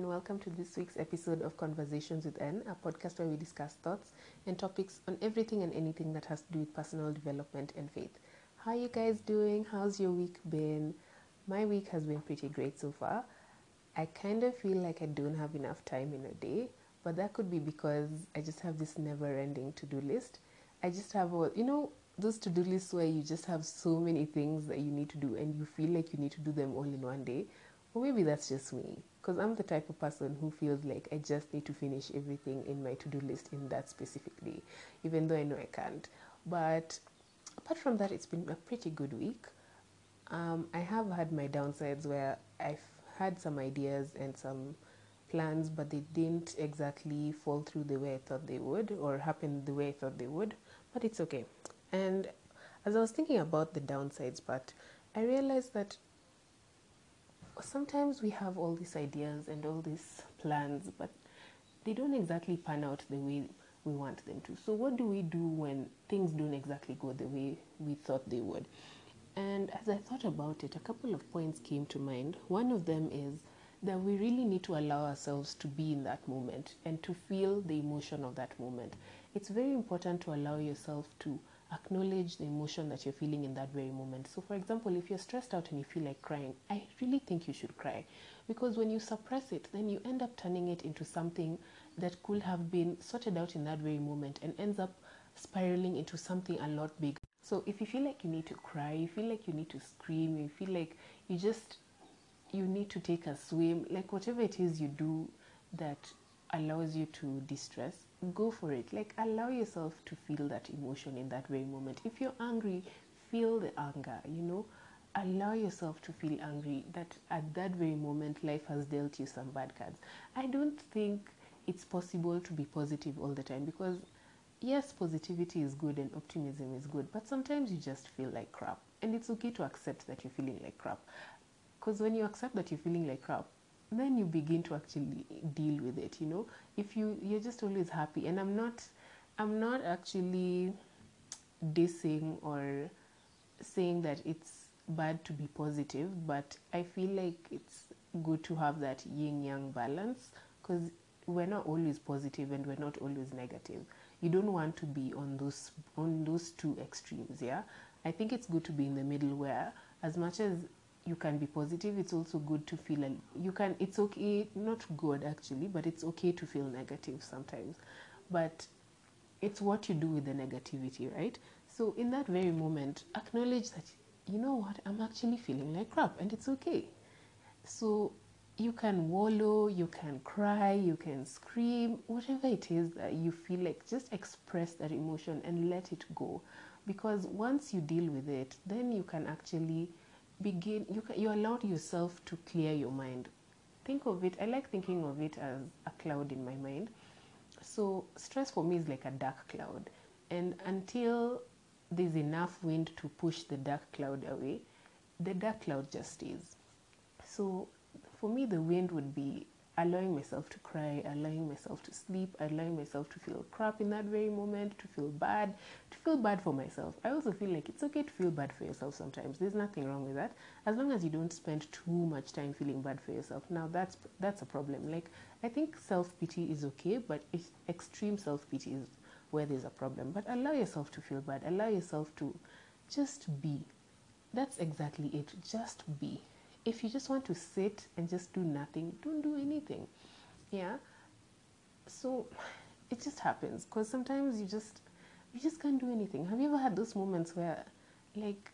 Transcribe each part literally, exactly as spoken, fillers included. and welcome to this week's episode of Conversations with Anne, a podcast where we discuss thoughts and topics on everything and anything that has to do with personal development and faith. How are you guys doing? How's your week been? My week has been pretty great so far. I kind of feel like I don't have enough time in a day, but that could be because I just have this never-ending to-do list. I just have all, you know, those to-do lists where you just have so many things that you need to do and you feel like you need to do them all in one day. Or maybe that's just me, because I'm the type of person who feels like I just need to finish everything in my to-do list in that specific day, even though I know I can't. But apart from that, it's been a pretty good week. Um, I have had my downsides where I've had some ideas and some plans, but they didn't exactly fall through the way I thought they would or happen the way I thought they would, but it's okay. And as I was thinking about the downsides part, I realized that sometimes we have all these ideas and all these plans, but they don't exactly pan out the way we want them to. So what do we do when things don't exactly go the way we thought they would? And as I thought about it, a couple of points came to mind. One of them is that we really need to allow ourselves to be in that moment and to feel the emotion of that moment. It's very important to allow yourself to acknowledge the emotion that you're feeling in that very moment. So for example, if you're stressed out and you feel like crying, I really think you should cry, because when you suppress it, then you end up turning it into something that could have been sorted out in that very moment and ends up spiraling into something a lot bigger. So if you feel like you need to cry, you feel like you need to scream, you feel like you just, you need to take a swim, like whatever it is you do that allows you to distress, go for it. Like, allow yourself to feel that emotion in that very moment. If you're angry, feel the anger, you know, allow yourself to feel angry that at that very moment life has dealt you some bad cards. I don't think it's possible to be positive all the time, because yes, positivity is good and optimism is good, but sometimes you just feel like crap, and it's okay to accept that you're feeling like crap, because when you accept that you're feeling like crap, then you begin to actually deal with it, you know. If you, you're just always happy, and I'm not, I'm not actually dissing or saying that it's bad to be positive, but I feel like it's good to have that yin-yang balance, because we're not always positive and we're not always negative. You don't want to be on those, on those two extremes, yeah. I think it's good to be in the middle where, as much as you can be positive, it's also good to feel, and you can, it's okay, not good actually, but it's okay to feel negative sometimes. But it's what you do with the negativity, right? So in that very moment, acknowledge that, you know what, I'm actually feeling like crap, and it's okay. So you can wallow, you can cry, you can scream, whatever it is that you feel like, just express that emotion and let it go. Because once you deal with it, then you can actually begin, you can, you allowed yourself to clear your mind. Think of it, I like thinking of it as a cloud in my mind. So stress for me is like a dark cloud, and until there's enough wind to push the dark cloud away, the dark cloud just stays. So for me, the wind would be allowing myself to cry, allowing myself to sleep, allowing myself to feel crap in that very moment, to feel bad, to feel bad for myself. I also feel like it's okay to feel bad for yourself sometimes. There's nothing wrong with that, as long as you don't spend too much time feeling bad for yourself. Now that's that's a problem. Like, I think self-pity is okay, but if extreme self-pity is where there's a problem. But allow yourself to feel bad, allow yourself to just be. That's exactly it, just be. If you just want to sit and just do nothing, don't do anything, yeah. So it just happens, because sometimes you just you just can't do anything. Have you ever had those moments where, like,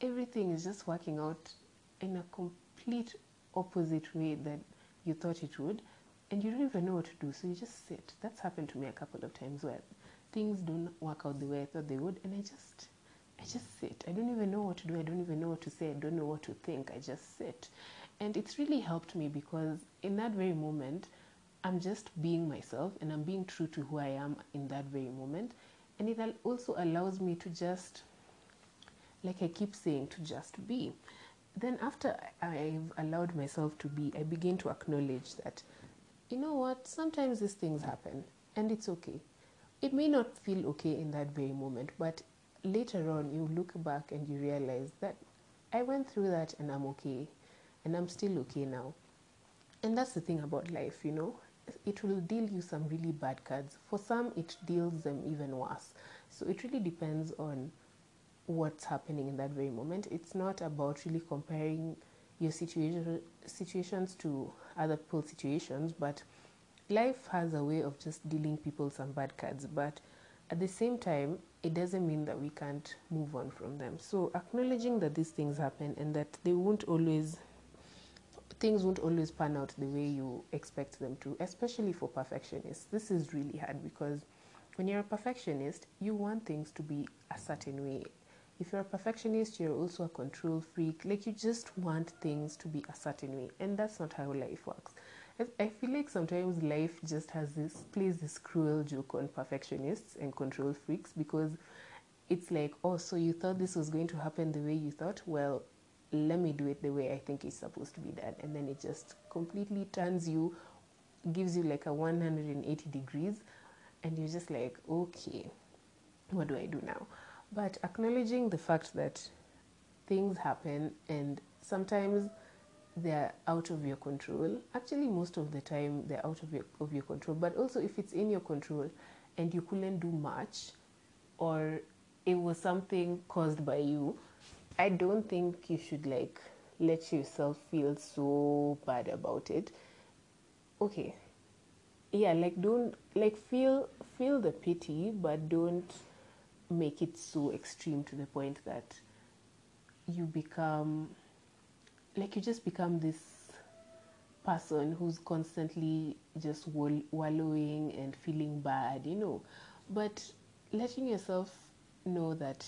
everything is just working out in a complete opposite way that you thought it would, and you don't even know what to do, so you just sit? That's happened to me a couple of times where things don't work out the way I thought they would, and I just I just sit. I don't even know what to do. I don't even know what to say. I don't know what to think. I just sit. And it's really helped me, because in that very moment, I'm just being myself and I'm being true to who I am in that very moment. And it also allows me to just, like I keep saying, to just be. Then after I've allowed myself to be, I begin to acknowledge that, you know what, sometimes these things happen and it's okay. It may not feel okay in that very moment, but later on you look back and you realize that I went through that and I'm okay, and I'm still okay now. And that's the thing about life, you know, it will deal you some really bad cards. For some, it deals them even worse. So it really depends on what's happening in that very moment. It's not about really comparing your situation situations to other people's situations, but life has a way of just dealing people some bad cards. But at the same time, it doesn't mean that we can't move on from them. So acknowledging that these things happen and that they won't always, things won't always pan out the way you expect them to, especially for perfectionists. This is really hard because when you're a perfectionist, you want things to be a certain way. If you're a perfectionist, you're also a control freak. Like, you just want things to be a certain way, and that's not how life works. I feel like sometimes life just has this, plays this cruel joke on perfectionists and control freaks, because it's like, oh, so you thought this was going to happen the way you thought? Well, let me do it the way I think it's supposed to be done. And then it just completely turns you, gives you like a one hundred eighty degrees, and you're just like, okay, what do I do now? But acknowledging the fact that things happen and sometimes they're out of your control. Actually, most of the time they're out of your, of your control. But also, if it's in your control and you couldn't do much, or it was something caused by you, I don't think you should like let yourself feel so bad about it. Okay. Yeah, like don't like feel feel the pity, but don't make it so extreme to the point that you become like you just become this person who's constantly just wall- wallowing and feeling bad, you know. But letting yourself know that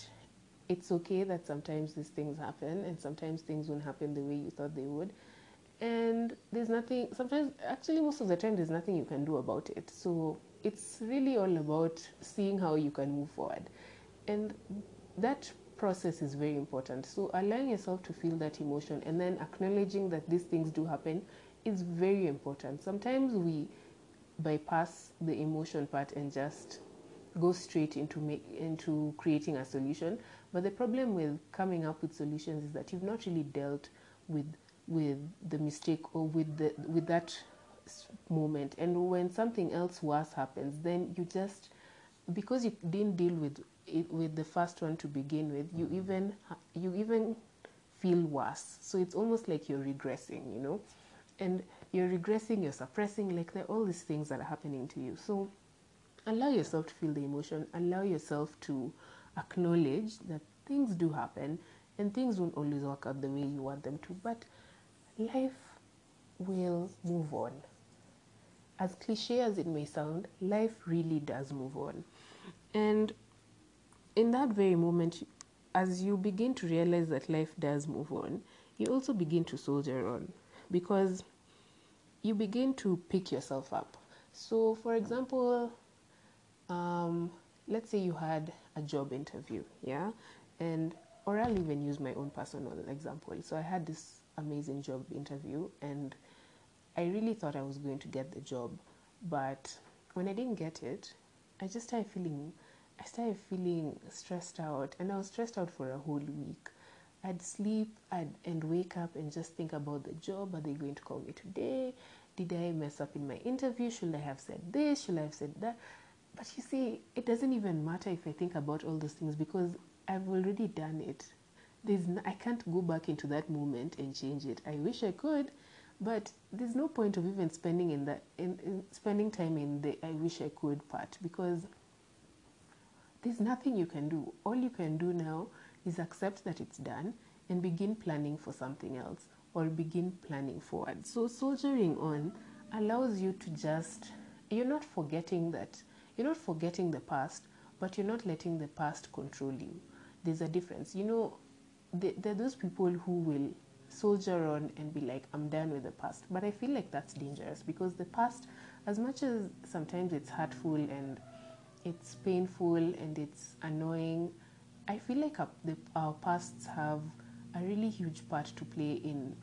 it's okay that sometimes these things happen, and sometimes things won't happen the way you thought they would. And there's nothing, sometimes, actually most of the time, there's nothing you can do about it. So it's really all about seeing how you can move forward. And that process is very important. So allowing yourself to feel that emotion and then acknowledging that these things do happen is very important. Sometimes we bypass the emotion part and just go straight into make, into creating a solution. But the problem with coming up with solutions is that you've not really dealt with with the mistake or with the with that moment. And when something else worse happens, then you just, because you didn't deal with It, with the first one to begin with, you even you even feel worse. So it's almost like you're regressing, you know, and you're regressing, you're suppressing, like there are all these things that are happening to you. So allow yourself to feel the emotion, allow yourself to acknowledge that things do happen and things won't always work out the way you want them to, but life will move on. As cliche as it may sound, life really does move on. And in that very moment, as you begin to realize that life does move on, you also begin to soldier on, because you begin to pick yourself up. So, for example, um, let's say you had a job interview, yeah? And, or I'll even use my own personal example. So I had this amazing job interview, and I really thought I was going to get the job. But when I didn't get it, I just started feeling... I started feeling stressed out, and I was stressed out for a whole week. I'd sleep I'd, and wake up and just think about the job. Are they going to call me today? Did I mess up in my interview? Should I have said this? Should I have said that? But you see, it doesn't even matter if I think about all those things, because I've already done it. There's no, I can't go back into that moment and change it. I wish I could, but there's no point of even spending in that in, in spending time in the I wish I could part, because there's nothing you can do. All you can do now is accept that it's done and begin planning for something else, or begin planning forward. So soldiering on allows you to just, you're not forgetting that, you're not forgetting the past, but you're not letting the past control you. There's a difference. You know, there are those people who will soldier on and be like, I'm done with the past. But I feel like that's dangerous, because the past, as much as sometimes it's hurtful and it's painful and it's annoying, I feel like our, the, our pasts have a really huge part to play in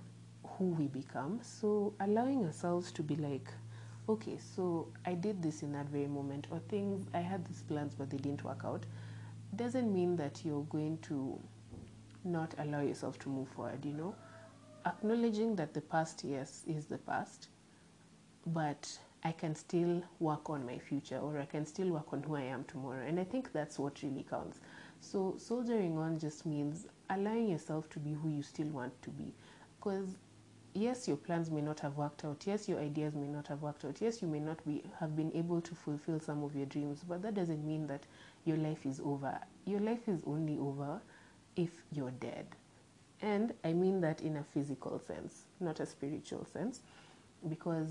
who we become. So allowing ourselves to be like, okay, so I did this in that very moment, or things, I had these plans but they didn't work out, doesn't mean that you're going to not allow yourself to move forward, you know. Acknowledging that the past, yes, is the past, but I can still work on my future, or I can still work on who I am tomorrow. And I think that's what really counts. So soldiering on just means allowing yourself to be who you still want to be. Because yes, your plans may not have worked out. Yes, your ideas may not have worked out. Yes, you may not be have been able to fulfill some of your dreams, but that doesn't mean that your life is over. Your life is only over if you're dead. And I mean that in a physical sense, not a spiritual sense, because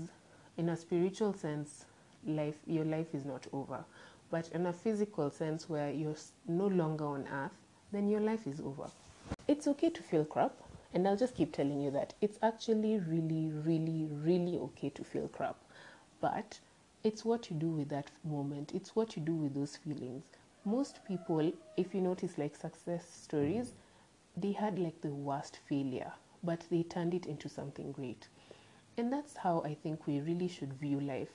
in a spiritual sense, life your life is not over. But in a physical sense where you're no longer on earth, then your life is over. It's okay to feel crap. And I'll just keep telling you that it's actually really, really, really okay to feel crap. But it's what you do with that moment. It's what you do with those feelings. Most people, if you notice, like success stories, they had like the worst failure, but they turned it into something great. And that's how I think we really should view life.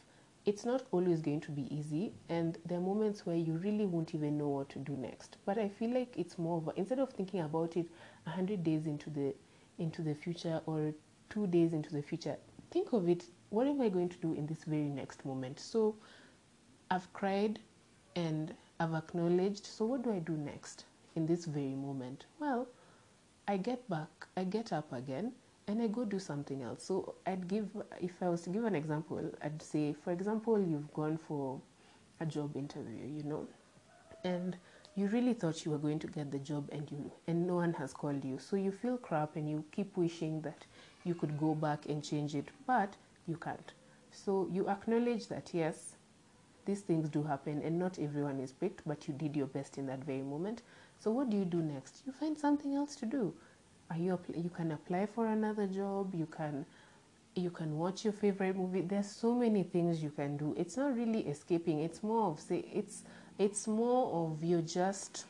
It's not always going to be easy, and there are moments where you really won't even know what to do next. But I feel like it's more of a, instead of thinking about it one hundred days into the into the future or two days into the future, think of it, what am I going to do in this very next moment? So I've cried and I've acknowledged, so what do I do next in this very moment? Well, I get back, I get up again, and I go do something else. So I'd give, if I was to give an example, I'd say, for example, you've gone for a job interview, you know, and you really thought you were going to get the job, and you and no one has called you. So you feel crap and you keep wishing that you could go back and change it, but you can't. So you acknowledge that, yes, these things do happen and not everyone is picked, but you did your best in that very moment. So what do you do next? You find something else to do. Are you you can apply for another job, you can you can watch your favorite movie. There's so many things you can do. It's not really escaping. It's more of say it's it's more of you're just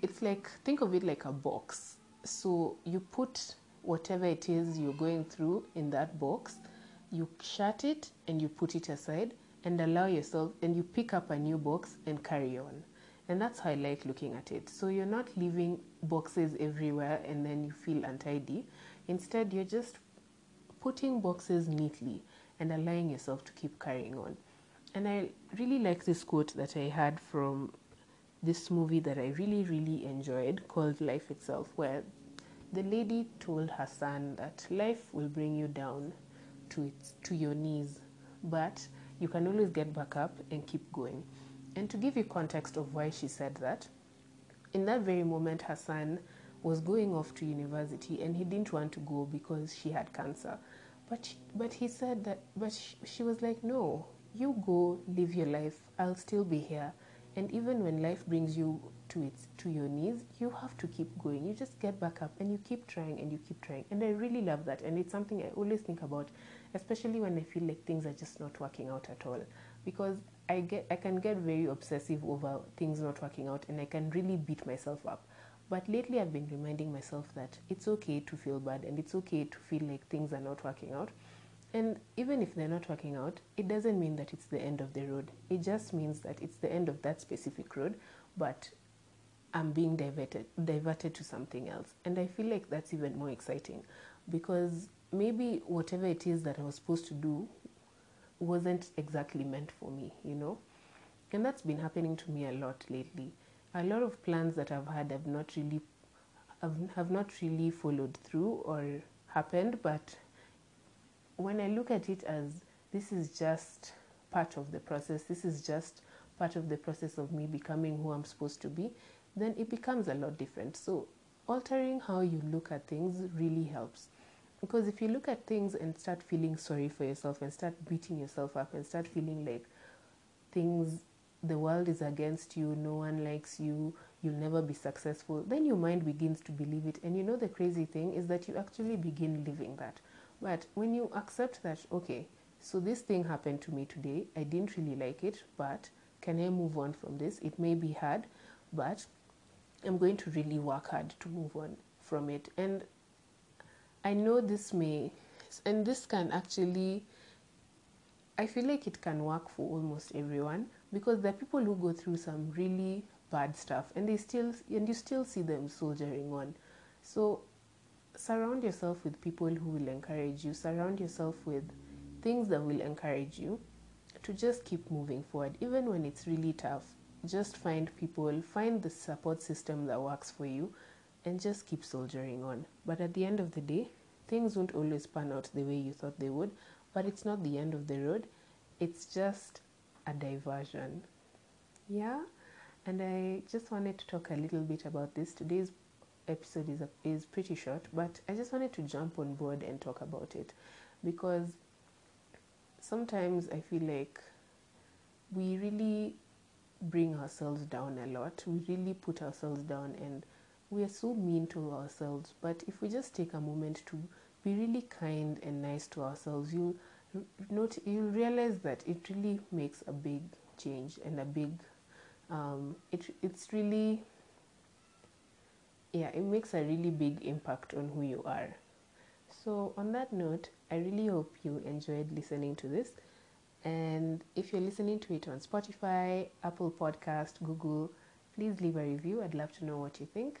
it's like think of it like a box. So you put whatever it is you're going through in that box, you shut it and you put it aside and allow yourself, and you pick up a new box and carry on. And that's how I like looking at it. So you're not leaving boxes everywhere and then you feel untidy. Instead, you're just putting boxes neatly and allowing yourself to keep carrying on. And I really like this quote that I had from this movie that I really, really enjoyed called Life Itself, where the lady told her son that life will bring you down to its, to your knees, but you can always get back up and keep going. And to give you context of why she said that, in that very moment, her son was going off to university and he didn't want to go because she had cancer. But she, but he said that, but she, she was like, no, you go, live your life. I'll still be here. And even when life brings you to its to your knees, you have to keep going. You just get back up and you keep trying and you keep trying. And I really love that. And it's something I always think about, especially when I feel like things are just not working out at all. Because I get, I can get very obsessive over things not working out, and I can really beat myself up. But lately I've been reminding myself that it's okay to feel bad, and it's okay to feel like things are not working out. And even if they're not working out, it doesn't mean that it's the end of the road. It just means that it's the end of that specific road, but I'm being diverted, diverted to something else. And I feel like that's even more exciting, because maybe whatever it is that I was supposed to do wasn't exactly meant for me, you know. And that's been happening to me a lot lately. A lot of plans that I've had have not really have, have not really followed through or happened, but when I look at it as this is just part of the process, this is just part of the process of me becoming who I'm supposed to be, then it becomes a lot different. So altering how you look at things really helps. Because if you look at things and start feeling sorry for yourself and start beating yourself up and start feeling like things, the world is against you, no one likes you, you'll never be successful, then your mind begins to believe it. And you know the crazy thing is that you actually begin living that. But when you accept that, okay, so this thing happened to me today, I didn't really like it, but can I move on from this? It may be hard, but I'm going to really work hard to move on from it. And I know this may, and this can actually, I feel like it can work for almost everyone, because there are people who go through some really bad stuff and they still, and you still see them soldiering on. So surround yourself with people who will encourage you, surround yourself with things that will encourage you to just keep moving forward, even when it's really tough. Just find people, find the support system that works for you, and just keep soldiering on. But at the end of the day, things won't always pan out the way you thought they would, but it's not the end of the road. It's just a diversion. Yeah? And I just wanted to talk a little bit about this. Today's episode is, a, is pretty short, but I just wanted to jump on board and talk about it, because sometimes I feel like we really bring ourselves down a lot. We really put ourselves down, and we are so mean to ourselves. But if we just take a moment to be really kind and nice to ourselves, you'll not you'll realize that it really makes a big change and a big um it it's really yeah it makes a really big impact on who you are. So on that note, I really hope you enjoyed listening to this. And if you're listening to it on Spotify, Apple Podcast, Google, please leave a review. I'd love to know what you think.